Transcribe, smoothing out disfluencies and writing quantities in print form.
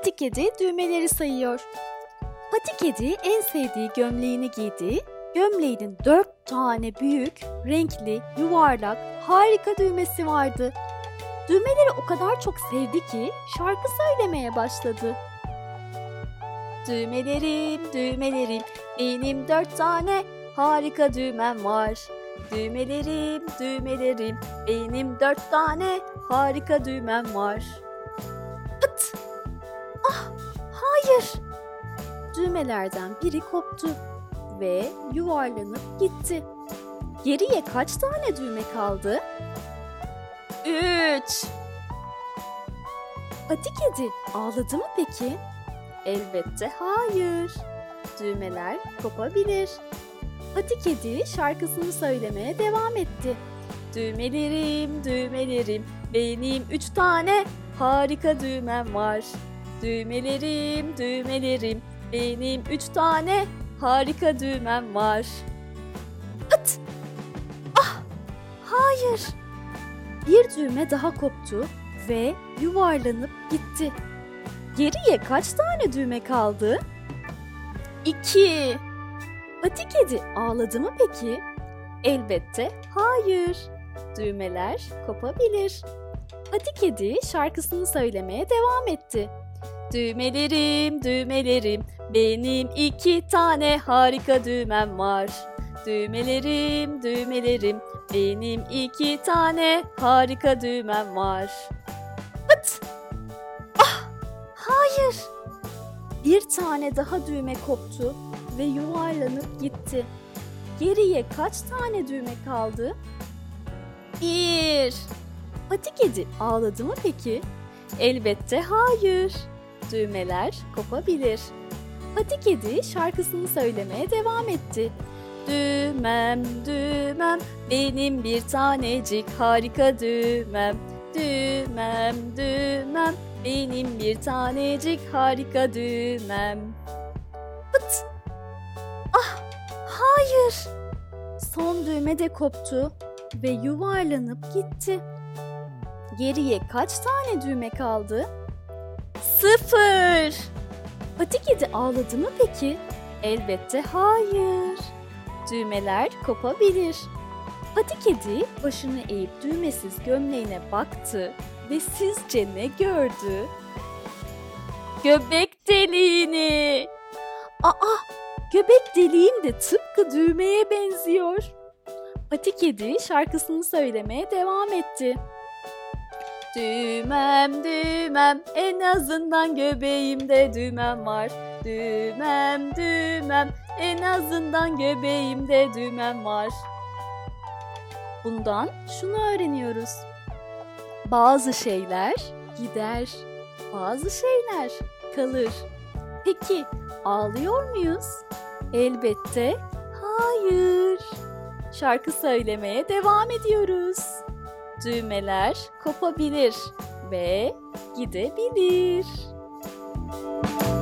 Pati Kedi düğmeleri sayıyor. Pati Kedi en sevdiği gömleğini giydi. Gömleğinin 4 tane büyük, renkli, yuvarlak, harika düğmesi vardı. Düğmeleri o kadar çok sevdi ki şarkı söylemeye başladı. Düğmelerim, düğmelerim, benim 4 tane harika düğmem var. Düğmelerim, düğmelerim, benim 4 tane harika düğmem var. Pıt! Ah, hayır! Düğmelerden biri koptu ve yuvarlanıp gitti. Geriye kaç tane düğme kaldı? 3. Pati Kedi ağladı mı peki? Elbette hayır. Düğmeler kopabilir. Pati Kedi şarkısını söylemeye devam etti. Düğmelerim, düğmelerim, benim 3 tane harika düğmem var. Düğmelerim, düğmelerim, benim 3 tane harika düğmem var. Pıt! Ah! Hayır! Bir düğme daha koptu ve yuvarlanıp gitti. Geriye kaç tane düğme kaldı? 2. Pati Kedi ağladı mı peki? Elbette hayır. Düğmeler kopabilir. Pati Kedi şarkısını söylemeye devam etti. Düğmelerim, düğmelerim, benim 2 tane harika düğmem var. Düğmelerim, düğmelerim, benim 2 tane harika düğmem var. Pıt! Ah! Hayır! Bir tane daha düğme koptu ve yuvarlanıp gitti. Geriye kaç tane düğme kaldı? 1. Pati Kedi ağladı mı peki? Elbette hayır. Düğmeler kopabilir. Pati Kedi şarkısını söylemeye devam etti. Düğmem, düğmem, benim 1 tanecik harika düğmem. Düğmem, düğmem, benim 1 tanecik harika düğmem. Pıt! Ah! Hayır! Son düğme de koptu ve yuvarlanıp gitti. Geriye kaç tane düğme kaldı? 0! Pati Kedi ağladı mı peki? Elbette hayır. Düğmeler kopabilir. Pati Kedi başını eğip düğmesiz gömleğine baktı ve sizce ne gördü? Göbek deliğini! Aa! Göbek deliğim de tıpkı düğmeye benziyor. Pati Kedi şarkısını söylemeye devam etti. Düğmem, düğmem, en azından göbeğimde düğmem var. Düğmem, düğmem, en azından göbeğimde düğmem var. Bundan şunu öğreniyoruz. Bazı şeyler gider, bazı şeyler kalır. Peki ağlıyor muyuz? Elbette hayır. Şarkı söylemeye devam ediyoruz. Düğmeler kopabilir ve gidebilir.